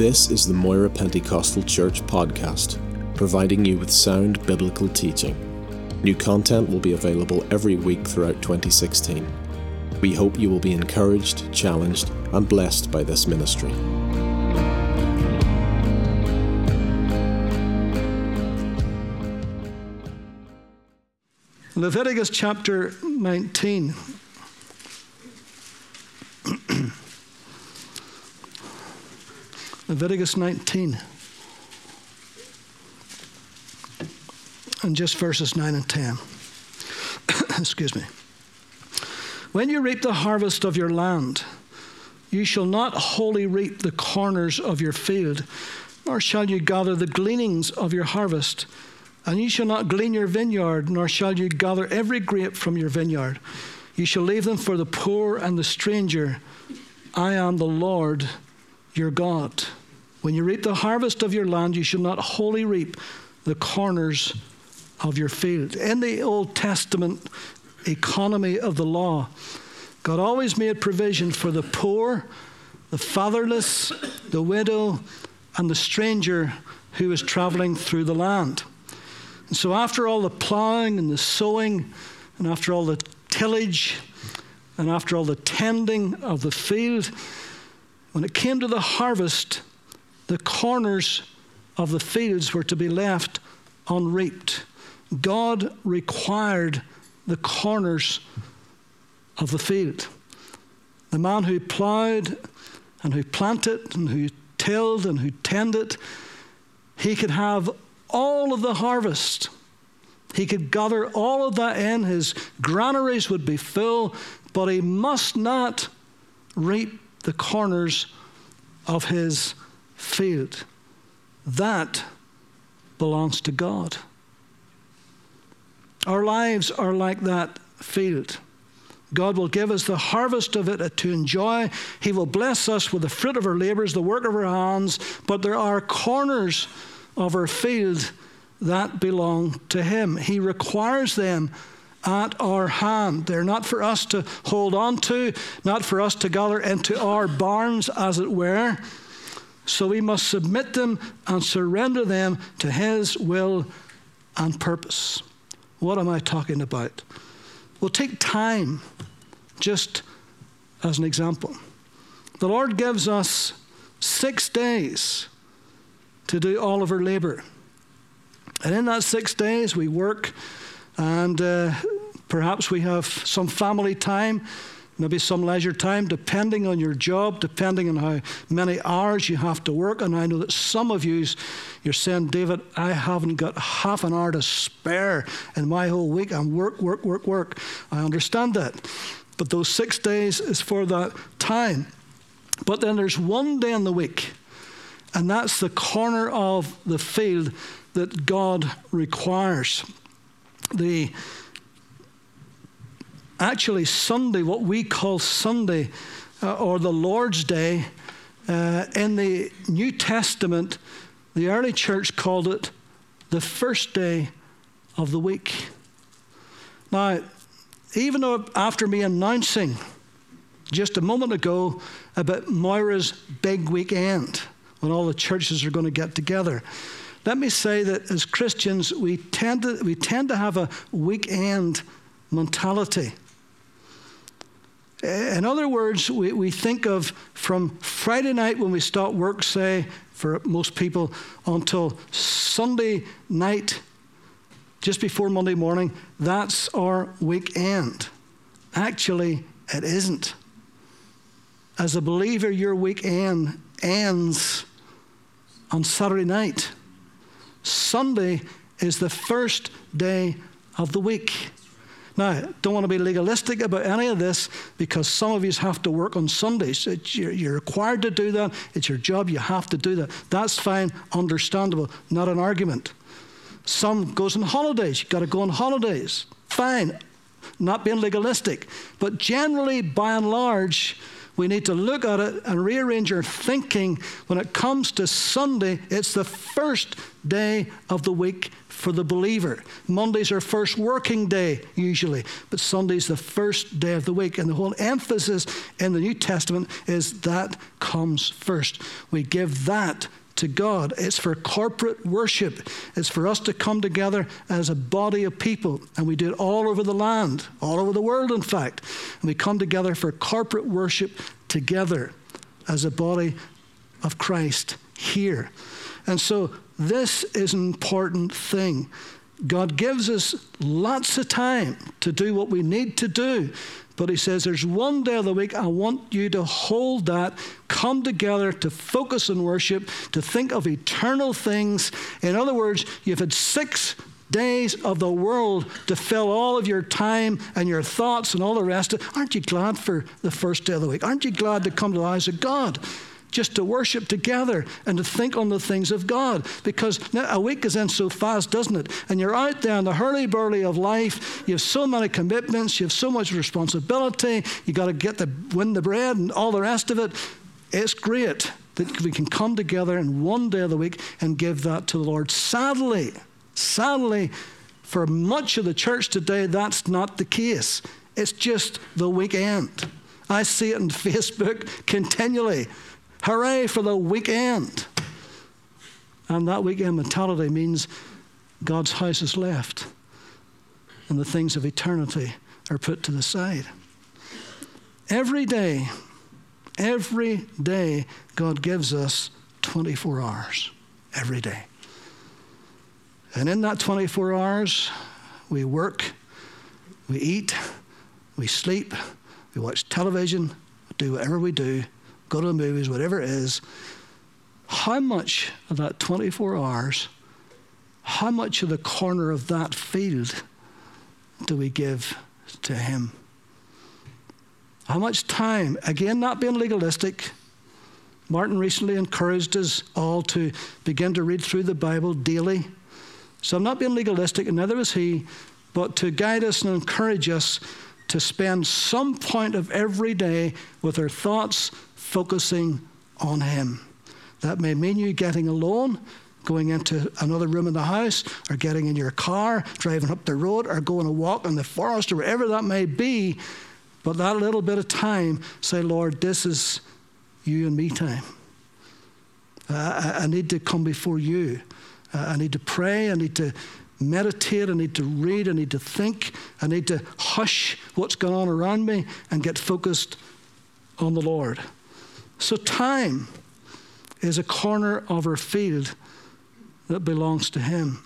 This is the Moira Pentecostal Church podcast, providing you with sound biblical teaching. New content will be available every week throughout 2016. We hope you will be encouraged, challenged, and blessed by this ministry. Leviticus chapter 19. Leviticus 19, and just verses 9 and 10. Excuse me. When you reap the harvest of your land, you shall not wholly reap the corners of your field, nor shall you gather the gleanings of your harvest. And you shall not glean your vineyard, nor shall you gather every grape from your vineyard. You shall leave them for the poor and the stranger. I am the Lord your God. When you reap the harvest of your land, you shall not wholly reap the corners of your field. In the Old Testament economy of the law, God always made provision for the poor, the fatherless, the widow, and the stranger who was traveling through the land. And so after all the plowing and the sowing, and after all the tillage, and after all the tending of the field, when it came to the harvest, the corners of the fields were to be left unreaped. God required the corners of the field. The man who plowed and who planted and who tilled and who tended, he could have all of the harvest. He could gather all of that in. His granaries would be full, but he must not reap the corners of his field. That belongs to God. Our lives are like that field. God will give us the harvest of it to enjoy. He will bless us with the fruit of our labors, the work of our hands, but there are corners of our field that belong to him. He requires them at our hand. They're not for us to hold on to, not for us to gather into our barns, as it were. So we must submit them and surrender them to his will and purpose. What am I talking about? Well, take time, just as an example. The Lord gives us 6 days to do all of our labor. And in that 6 days, we work. And perhaps we have some family time, maybe some leisure time, depending on your job, depending on how many hours you have to work. And I know that some of you, you're saying, David, I haven't got half an hour to spare in my whole week. I'm work. I understand that. But those 6 days is for that time. But then there's one day in the week, and that's the corner of the field that God requires. Actually Sunday, what we call Sunday, or the Lord's Day, in the New Testament, the early church called it the first day of the week. Now, even though after me announcing just a moment ago about Moira's big weekend, when all the churches are going to get together, let me say that as Christians, we tend to have a weekend mentality. In other words, we think of from Friday night when we start work, say, for most people, until Sunday night, just before Monday morning, that's our weekend. Actually, it isn't. As a believer, your weekend ends on Saturday night. Sunday is the first day of the week. Now, don't want to be legalistic about any of this, because some of you have to work on Sundays. You're required to do that. It's your job. You have to do that. That's fine, understandable, not an argument. Some goes on holidays. You've got to go on holidays. Fine, not being legalistic. But generally, by and large, We need to look at it and rearrange our thinking. When it comes to Sunday, it's the first day of the week for the believer. Monday's our first working day usually, but Sunday's the first day of the week. And the whole emphasis in the New Testament is that comes first. We give that to God. It's for corporate worship. It's for us to come together as a body of people, and we do it all over the land, all over the world, in fact. And we come together for corporate worship together as a body of Christ here. And so this is an important thing. God gives us lots of time to do what we need to do. But he says, there's one day of the week, I want you to hold that, come together to focus on worship, to think of eternal things. In other words, you've had 6 days of the world to fill all of your time and your thoughts and all the rest of it. Aren't you glad for the first day of the week? Aren't you glad to come to the house of God? Just to worship together and to think on the things of God. Because a week is in so fast, doesn't it? And you're out there in the hurly-burly of life. You have so many commitments. You have so much responsibility. You got to get the win the bread and all the rest of it. It's great that we can come together in one day of the week and give that to the Lord. Sadly, for much of the church today, that's not the case. It's just the weekend. I see it on Facebook continually. Hooray for the weekend. And that weekend mentality means God's house is left and the things of eternity are put to the side. Every day, God gives us 24 hours, every day. And in that 24 hours, we work, we eat, we sleep, we watch television, do whatever we do, go to the movies, whatever it is. How much of that 24 hours, how much of the corner of that field do we give to Him? How much time, again, not being legalistic, Martin recently encouraged us all to begin to read through the Bible daily. So I'm not being legalistic, and neither is he, but to guide us and encourage us to spend some point of every day with our thoughts focusing on Him. That may mean you getting alone, going into another room in the house, or getting in your car, driving up the road, or going a walk in the forest, or wherever that may be. But that little bit of time, say, Lord, this is you and me time. I need to come before you. I need to pray. I need to meditate, I need to read, I need to think, I need to hush what's going on around me and get focused on the Lord. So time is a corner of our field that belongs to Him.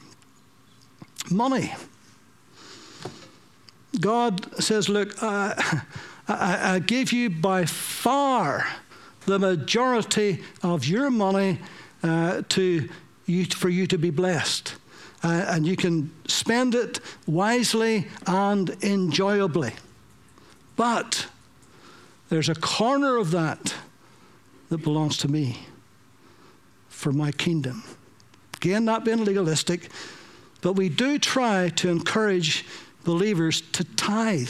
Money. God says, look, I give you by far the majority of your money for you to be blessed. And you can spend it wisely and enjoyably. But there's a corner of that belongs to me for my kingdom. Again, not being legalistic, but we do try to encourage believers to tithe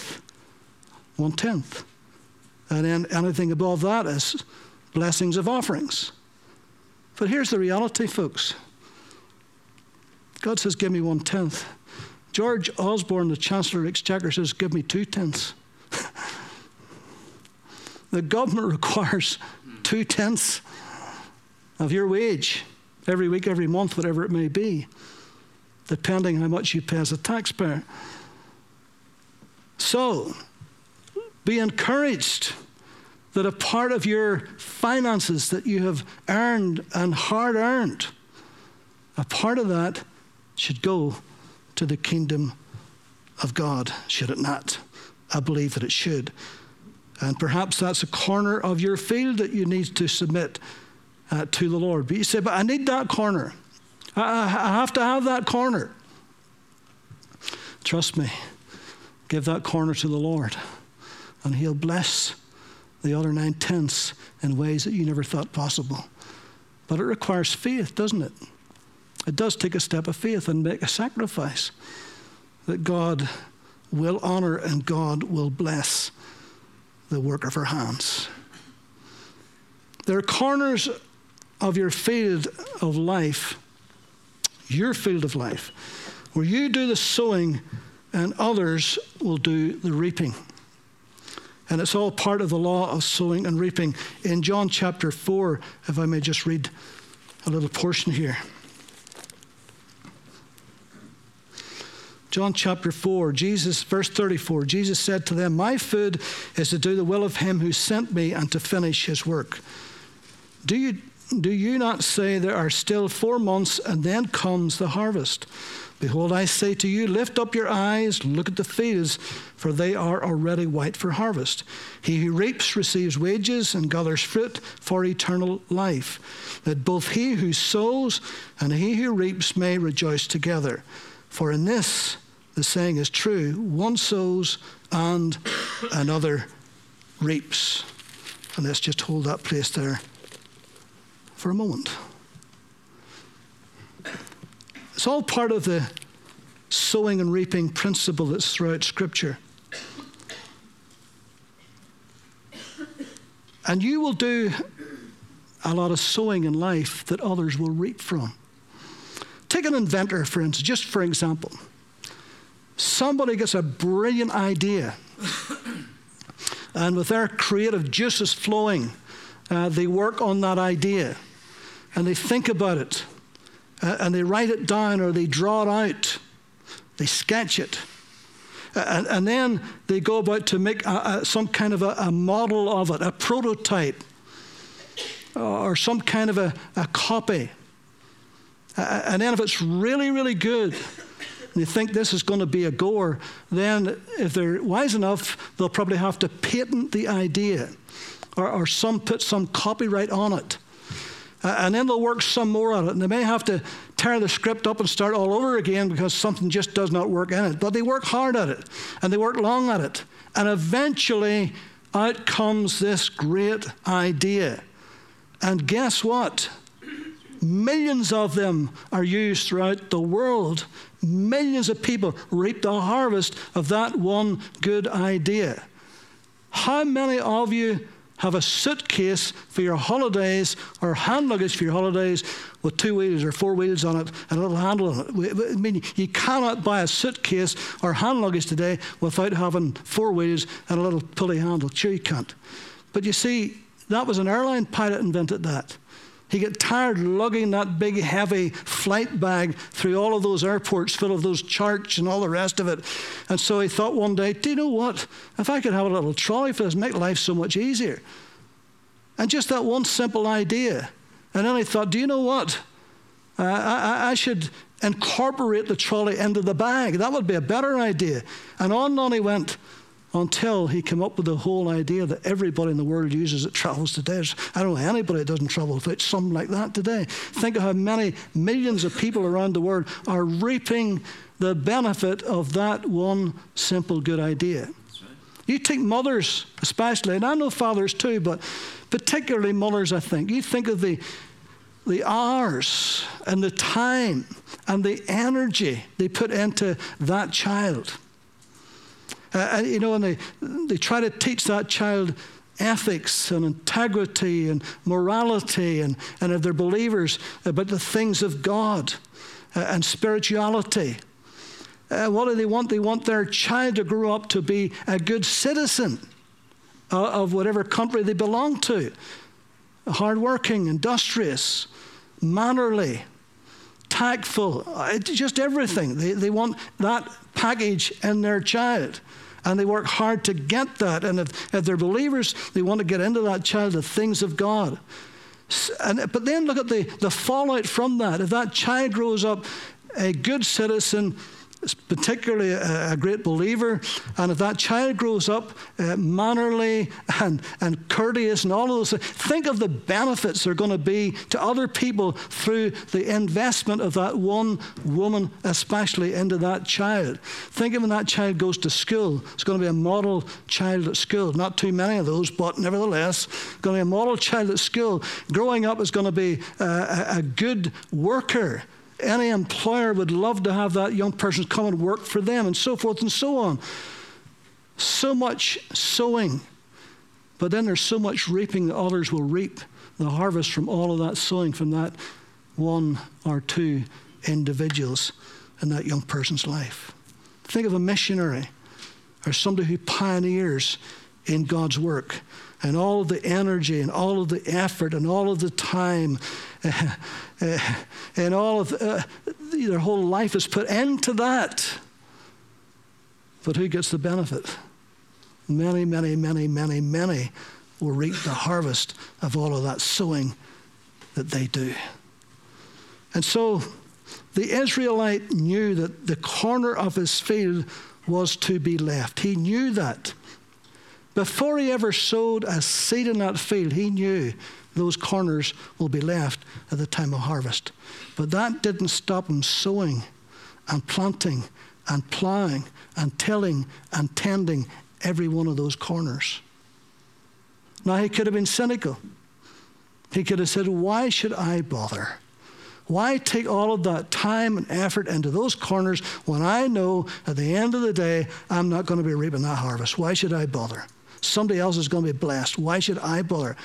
1/10. And then anything above that is blessings of offerings. But here's the reality, folks. God says, give me 1/10. George Osborne, the Chancellor of the Exchequer, says, give me 2/10. The government requires 2/10 of your wage every week, every month, whatever it may be, depending how much you pay as a taxpayer. So, be encouraged that a part of your finances that you have earned and hard earned, a part of that should go to the kingdom of God, should it not? I believe that it should. And perhaps that's a corner of your field that you need to submit to the Lord. But you say, but I need that corner. I have to have that corner. Trust me, give that corner to the Lord, and He'll bless the other 9/10 in ways that you never thought possible. But it requires faith, doesn't it? It does take a step of faith and make a sacrifice that God will honor and God will bless the work of our hands. There are corners of your field of life, where you do the sowing and others will do the reaping. And it's all part of the law of sowing and reaping. In John chapter 4, if I may just read a little portion here. John chapter 4, Jesus, verse 34, Jesus said to them, "My food is to do the will of him who sent me and to finish his work. Do you not say there are still 4 months and then comes the harvest? Behold, I say to you, lift up your eyes, look at the fields, for they are already white for harvest. He who reaps receives wages and gathers fruit for eternal life, that both he who sows and he who reaps may rejoice together. For in this the saying is true, one sows and another reaps." And let's just hold that place there for a moment. It's all part of the sowing and reaping principle that's throughout Scripture. And you will do a lot of sowing in life that others will reap from. Take an inventor, for instance, just for example. Somebody gets a brilliant idea, and with their creative juices flowing, they work on that idea, and they think about it, and they write it down, or they draw it out, they sketch it, and then they go about to make some kind of a model of it, a prototype, or some kind of a copy. And then if it's really, really good, and you think this is going to be a goer, then if they're wise enough, they'll probably have to patent the idea or some put some copyright on it. And then they'll work some more on it. And they may have to tear the script up and start all over again because something just does not work in it. But they work hard at it, and they work long at it. And eventually, out comes this great idea. And guess what? Millions of them are used throughout the world. Millions of people reap the harvest of that one good idea. How many of you have a suitcase for your holidays or hand luggage for your holidays with 2 wheels or 4 wheels on it and a little handle on it? I mean, you cannot buy a suitcase or hand luggage today without having 4 wheels and a little pulley handle. Sure you can't. But you see, that was an airline pilot invented that. He got tired lugging that big, heavy flight bag through all of those airports full of those charts and all the rest of it. And so he thought one day, do you know what? If I could have a little trolley for this, make life so much easier. And just that one simple idea. And then he thought, do you know what? I should incorporate the trolley into the bag. That would be a better idea. And on he went, until he came up with the whole idea that everybody in the world uses that travels today. I don't know anybody that doesn't travel without something like that today. Think of how many millions of people around the world are reaping the benefit of that one simple good idea. That's right. You take mothers especially, and I know fathers too, but particularly mothers, I think. You think of the hours and the time and the energy they put into that child. And they try to teach that child ethics and integrity and morality and if they're believers, about the things of God and spirituality. What do they want? They want their child to grow up to be a good citizen of whatever country they belong to. Hardworking, industrious, mannerly, tactful, just everything. They want that package in their child. And they work hard to get that. And if they're believers, they want to get into that child the things of God. But then look at the fallout from that. If that child grows up a good citizen, particularly a great believer, and if that child grows up mannerly and courteous and all of those things, think of the benefits they're going to be to other people through the investment of that one woman, especially into that child. Think of when that child goes to school. It's going to be a model child at school. Not too many of those, but nevertheless, going to be a model child at school. Growing up is going to be a good worker. Any employer would love to have that young person come and work for them, and so forth and so on. So much sowing But then there's so much reaping that others will reap the harvest from all of that sowing from that one or two individuals in that young person's life. Think of a missionary or somebody who pioneers in God's work, and all of the energy and all of the effort and all of the time and all of their whole life is put into that. But who gets the benefit? Many, many, many, many, many will reap the harvest of all of that sowing that they do. And so the Israelite knew that the corner of his field was to be left. He knew that. Before he ever sowed a seed in that field, he knew those corners will be left at the time of harvest. But that didn't stop him sowing and planting and plowing and tilling and tending every one of those corners. Now, he could have been cynical. He could have said, why should I bother? Why take all of that time and effort into those corners when I know at the end of the day I'm not going to be reaping that harvest? Why should I bother? Somebody else is going to be blessed. Why should I bother?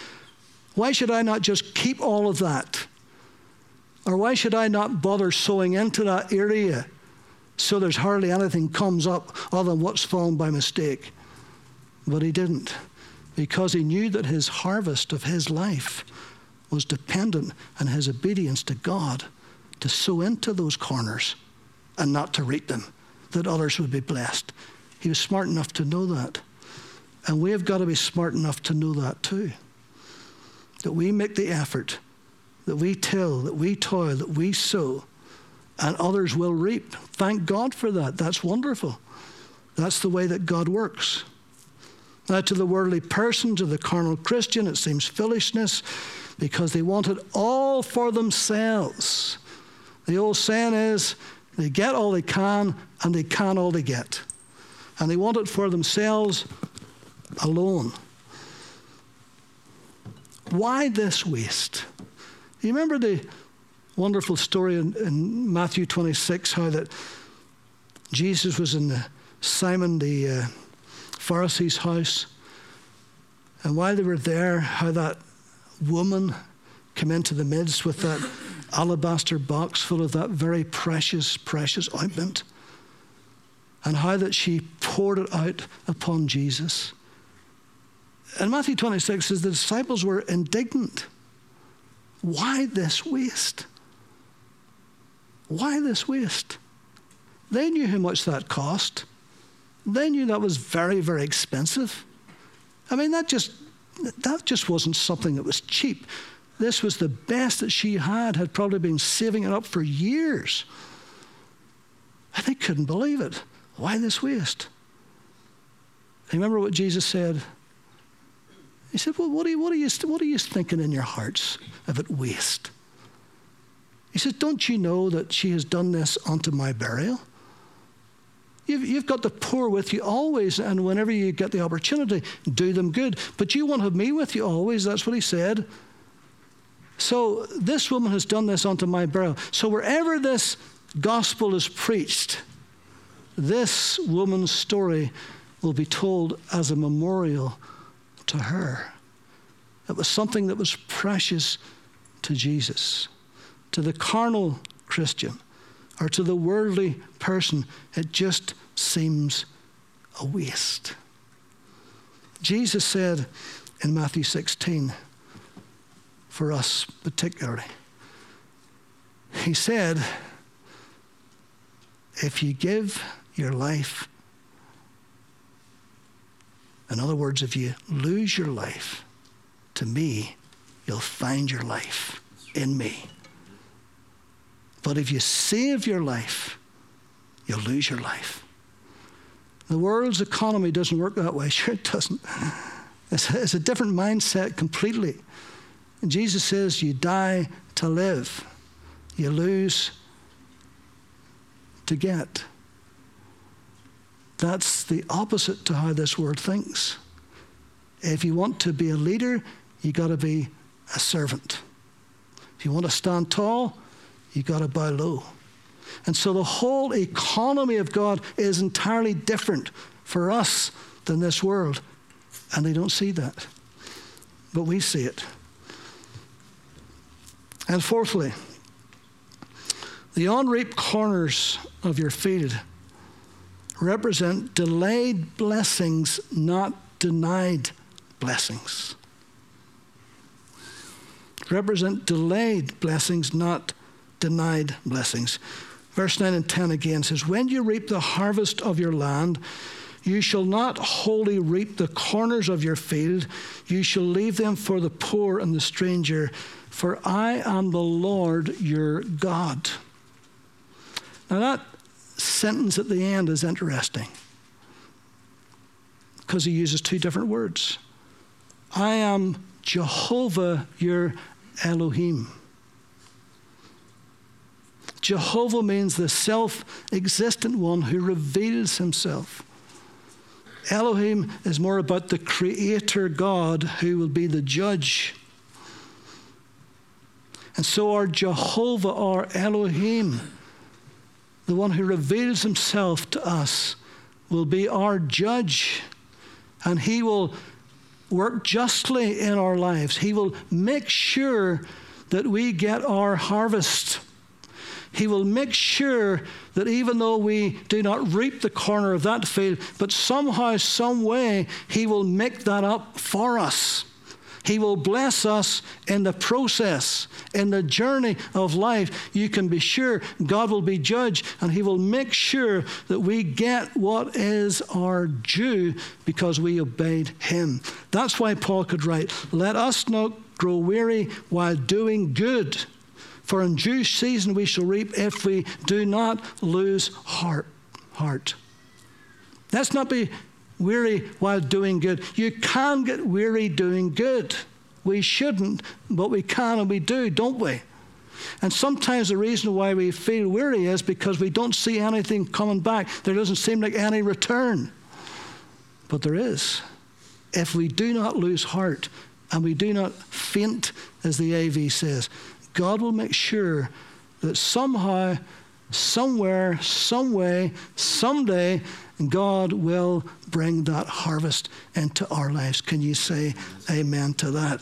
Why should I not just keep all of that? Or why should I not bother sowing into that area so there's hardly anything comes up other than what's fallen by mistake? But he didn't, because he knew that his harvest of his life was dependent on his obedience to God to sow into those corners and not to reap them, that others would be blessed. He was smart enough to know that. And we have got to be smart enough to know that too, that we make the effort, that we till, that we toil, that we sow, and others will reap. Thank God for that. That's wonderful. That's the way that God works. Now, to the worldly person, to the carnal Christian, it seems foolishness, because they want it all for themselves. The old saying is, they get all they can, and they can all they get. And they want it for themselves alone. Why this waste? You remember the wonderful story in Matthew 26, how that Jesus was in Simon the Pharisee's house, and while they were there, how that woman came into the midst with that alabaster box full of that very precious, precious ointment, and how that she poured it out upon Jesus. And Matthew 26 says the disciples were indignant. Why this waste? Why this waste? They knew how much that cost. They knew that was very, very expensive. I mean, that just wasn't something that was cheap. This was the best that she had probably been saving it up for years. And they couldn't believe it. Why this waste? And remember what Jesus said? He said, well, what are you thinking in your hearts of it waste? He says, don't you know that she has done this unto my burial? You've got the poor with you always, and whenever you get the opportunity, do them good. But you won't have me with you always. That's what he said. So this woman has done this unto my burial. So wherever this gospel is preached, this woman's story will be told as a memorial to her. It was something that was precious to Jesus. To the carnal Christian or to the worldly person, it just seems a waste. Jesus said in Matthew 16, for us particularly, he said, if you give your life, in other words, if you lose your life to me, you'll find your life in me. But if you save your life, you'll lose your life. The world's economy doesn't work that way. Sure, it doesn't. It's a different mindset completely. And Jesus says you die to live. You lose to get. That's the opposite to how this world thinks. If you want to be a leader, you got to be a servant. If you want to stand tall, you got to bow low. And so the whole economy of God is entirely different for us than this world. And they don't see that. but we see it. And fourthly, the unreaped corners of your field represent delayed blessings, not denied blessings. Represent delayed blessings, not denied blessings. Verse 9 and 10 again says, when you reap the harvest of your land, you shall not wholly reap the corners of your field. You shall leave them for the poor and the stranger, for I am the Lord your God. Now that sentence at the end is interesting because he uses two different words. I am Jehovah your Elohim. Jehovah means the self-existent one who reveals himself. Elohim is more about the creator God who will be the judge. And so our Jehovah, our Elohim, the one who reveals himself to us, will be our judge, and he will work justly in our lives. He will make sure that we get our harvest. He will make sure that even though we do not reap the corner of that field, but somehow, some way, he will make that up for us. He will bless us in the process, in the journey of life. You can be sure God will be judge, and he will make sure that we get what is our due because we obeyed him. That's why Paul could write, let us not grow weary while doing good, for in due season we shall reap if we do not lose heart. Let's not be weary while doing good. You can get weary doing good. We shouldn't, but we can and we do, don't we? And sometimes the reason why we feel weary is because we don't see anything coming back. There doesn't seem like any return. But there is. If we do not lose heart and we do not faint, as the AV says, God will make sure that somehow, somewhere, some way, someday, God will bring that harvest into our lives. Can you say amen to that?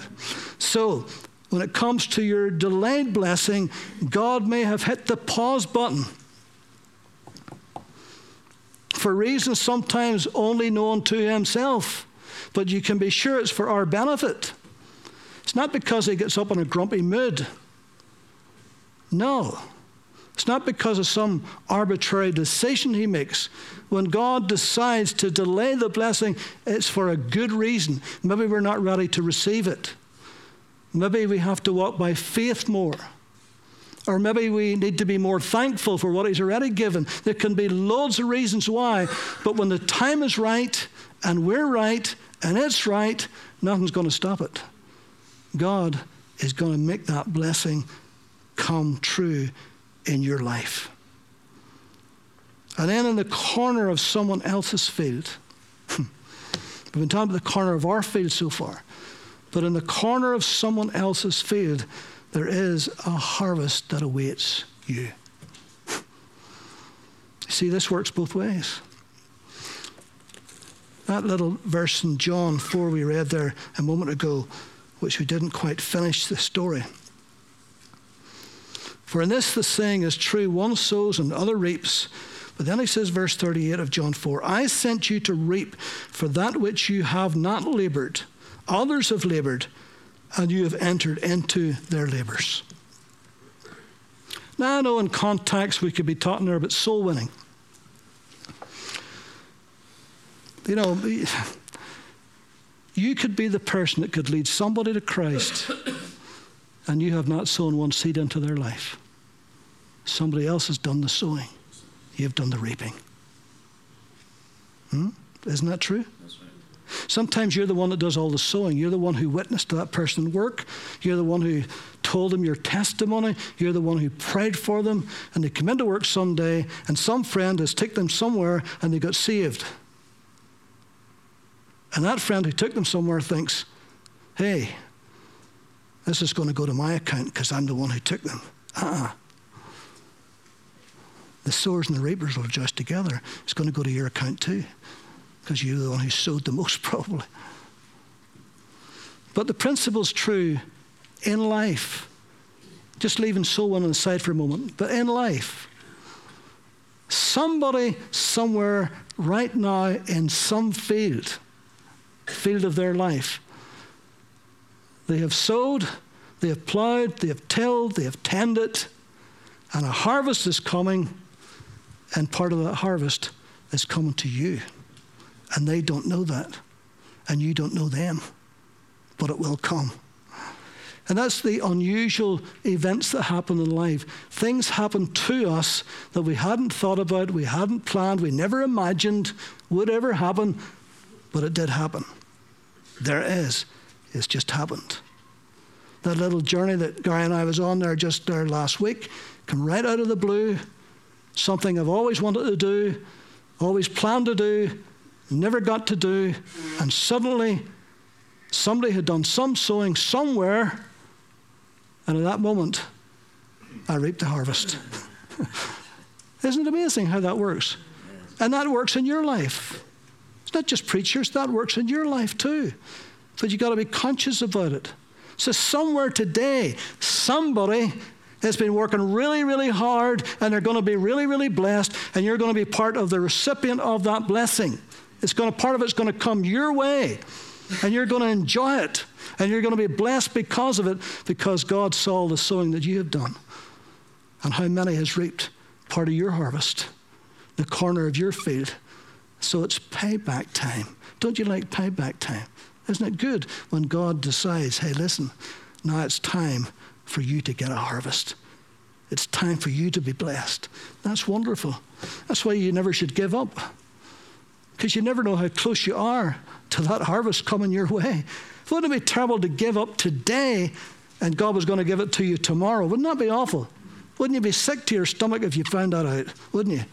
So, when it comes to your delayed blessing, God may have hit the pause button for reasons sometimes only known to himself, but you can be sure it's for our benefit. It's not because he gets up in a grumpy mood. No, it's not because of some arbitrary decision he makes. When God decides to delay the blessing, it's for a good reason. Maybe we're not ready to receive it. Maybe we have to walk by faith more. Or maybe we need to be more thankful for what he's already given. There can be loads of reasons why, but when the time is right, and we're right, and it's right, nothing's going to stop it. God is going to make that blessing come true in your life. And then in the corner of someone else's field, we've been talking about the corner of our field so far, but in the corner of someone else's field, there is a harvest that awaits you. See, this works both ways. That little verse in John 4 we read there a moment ago, which we didn't quite finish the story. For in this the saying is true, one sows and other reaps. But then he says, verse 38 of John 4, I sent you to reap for that which you have not labored. Others have labored, and you have entered into their labors. Now I know in context we could be talking there about soul winning. You know, you could be the person that could lead somebody to Christ and you have not sown one seed into their life. Somebody else has done the sowing. You've done the reaping. Isn't that true? That's right. Sometimes you're the one that does all the sowing. You're the one who witnessed to that person work. You're the one who told them your testimony. You're the one who prayed for them. And they come into work someday, and some friend has taken them somewhere, and they got saved. And that friend who took them somewhere thinks, hey, this is going to go to my account because I'm the one who took them. The sowers and the reapers will adjust together. It's going to go to your account too because you're the one who sowed the most probably. But the principle's true in life. Just leaving soul winning aside for a moment. But in life, somebody somewhere right now in some field of their life, they have sowed, they have plowed, they have tilled, they have tended, and a harvest is coming, and part of that harvest is coming to you. And they don't know that, and you don't know them, but it will come. And that's the unusual events that happen in life. Things happen to us that we hadn't thought about, we hadn't planned, we never imagined would ever happen, but it did happen. There it is. It's just happened. That little journey that Gary and I was on there just there last week, come right out of the blue, something I've always wanted to do, always planned to do, never got to do, and suddenly somebody had done some sowing somewhere, and at that moment, I reaped the harvest. Isn't it amazing how that works? And that works in your life. It's not just preachers, that works in your life too. But you've got to be conscious about it. So somewhere today, somebody has been working really, really hard, and they're going to be really, really blessed, and you're going to be part of the recipient of that blessing. Part of it's going to come your way, and you're going to enjoy it, and you're going to be blessed because of it, because God saw the sowing that you have done, and how many has reaped part of your harvest, the corner of your field. So it's payback time. Don't you like payback time? Isn't it good when God decides, hey, listen, now it's time for you to get a harvest. It's time for you to be blessed. That's wonderful. That's why you never should give up, because you never know how close you are to that harvest coming your way. Wouldn't it be terrible to give up today and God was going to give it to you tomorrow? Wouldn't that be awful? Wouldn't you be sick to your stomach if you found that out? Wouldn't you?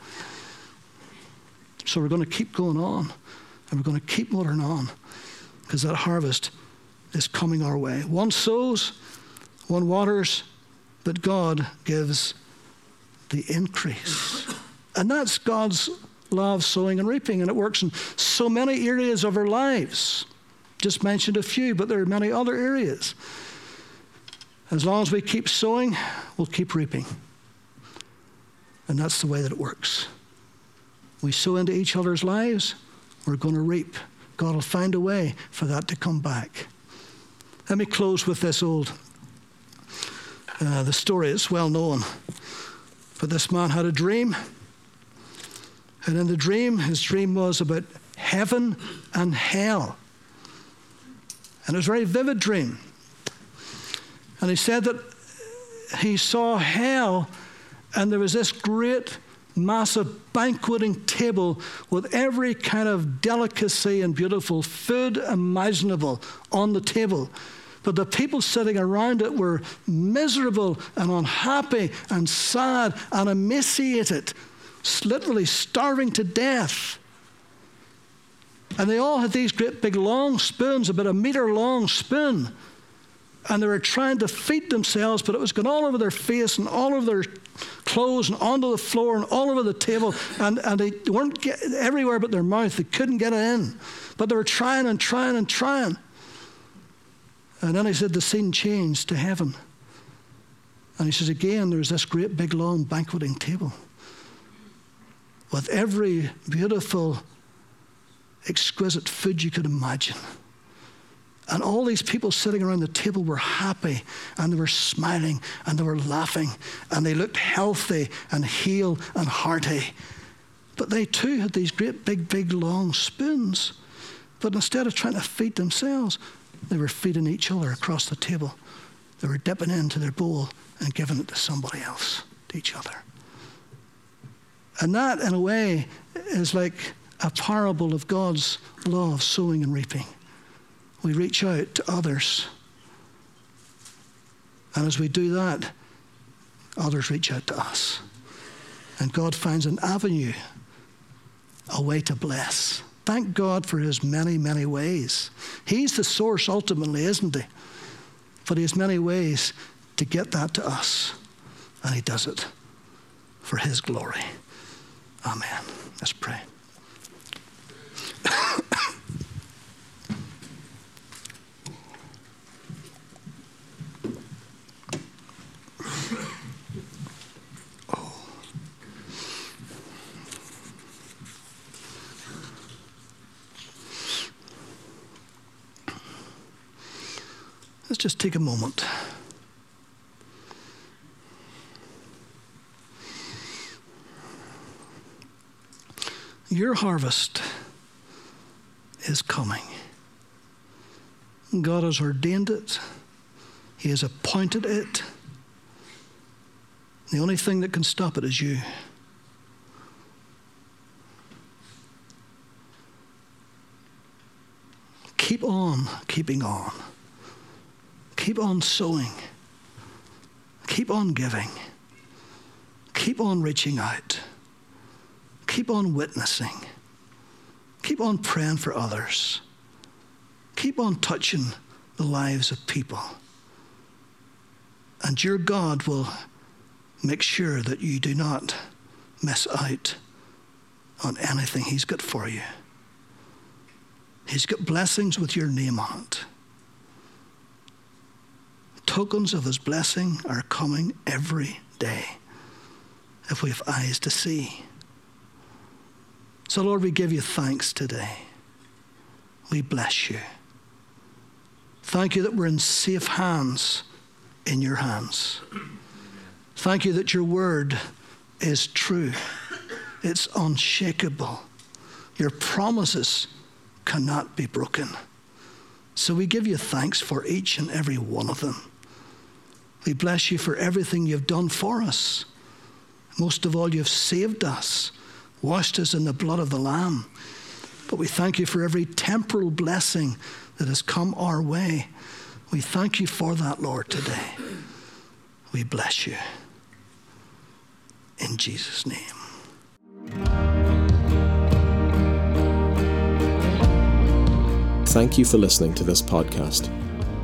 So we're going to keep going on, and we're going to keep motoring on, because that harvest is coming our way. One sows, one waters, but God gives the increase. And that's God's love, sowing and reaping, and it works in so many areas of our lives. Just mentioned a few, but there are many other areas. As long as we keep sowing, we'll keep reaping. And that's the way that it works. We sow into each other's lives, we're going to reap. God will find a way for that to come back. Let me close with this old the story. It's well known. But this man had a dream. And in the dream, his dream was about heaven and hell. And it was a very vivid dream. And he said that he saw hell, and there was this great massive banqueting table with every kind of delicacy and beautiful food imaginable on the table. But the people sitting around it were miserable and unhappy and sad and emaciated, literally starving to death. And they all had these great big long spoons, about a meter long spoon. And they were trying to feed themselves, but it was going all over their face and all over their clothes and onto the floor and all over the table. And they weren't everywhere but their mouth. They couldn't get it in. But they were trying and trying and trying. And then he said the scene changed to heaven. And he says, again, there's this great big long banqueting table with every beautiful, exquisite food you could imagine. And all these people sitting around the table were happy, and they were smiling, and they were laughing, and they looked healthy and hale and hearty. But they too had these great big long spoons. But instead of trying to feed themselves, they were feeding each other across the table. They were dipping into their bowl and giving it to somebody else, to each other. And that, in a way, is like a parable of God's law of sowing and reaping. We reach out to others. And as we do that, others reach out to us. And God finds an avenue, a way to bless. Thank God for his many, many ways. He's the source ultimately, isn't he? But he has many ways to get that to us. And he does it for his glory. Amen. Let's pray. Let's just take a moment. Your harvest is coming. God has ordained it. He has appointed it. The only thing that can stop it is you. Keep on keeping on. Keep on sowing. Keep on giving. Keep on reaching out. Keep on witnessing. Keep on praying for others. Keep on touching the lives of people. And your God will make sure that you do not miss out on anything He's got for you. He's got blessings with your name on it. Tokens of His blessing are coming every day if we have eyes to see. So, Lord, we give you thanks today. We bless you. Thank you that we're in safe hands in your hands. Thank you that your word is true. It's unshakable. Your promises cannot be broken. So we give you thanks for each and every one of them. We bless you for everything you've done for us. Most of all, you've saved us, washed us in the blood of the Lamb. But we thank you for every temporal blessing that has come our way. We thank you for that, Lord, today. We bless you. In Jesus' name. Thank you for listening to this podcast.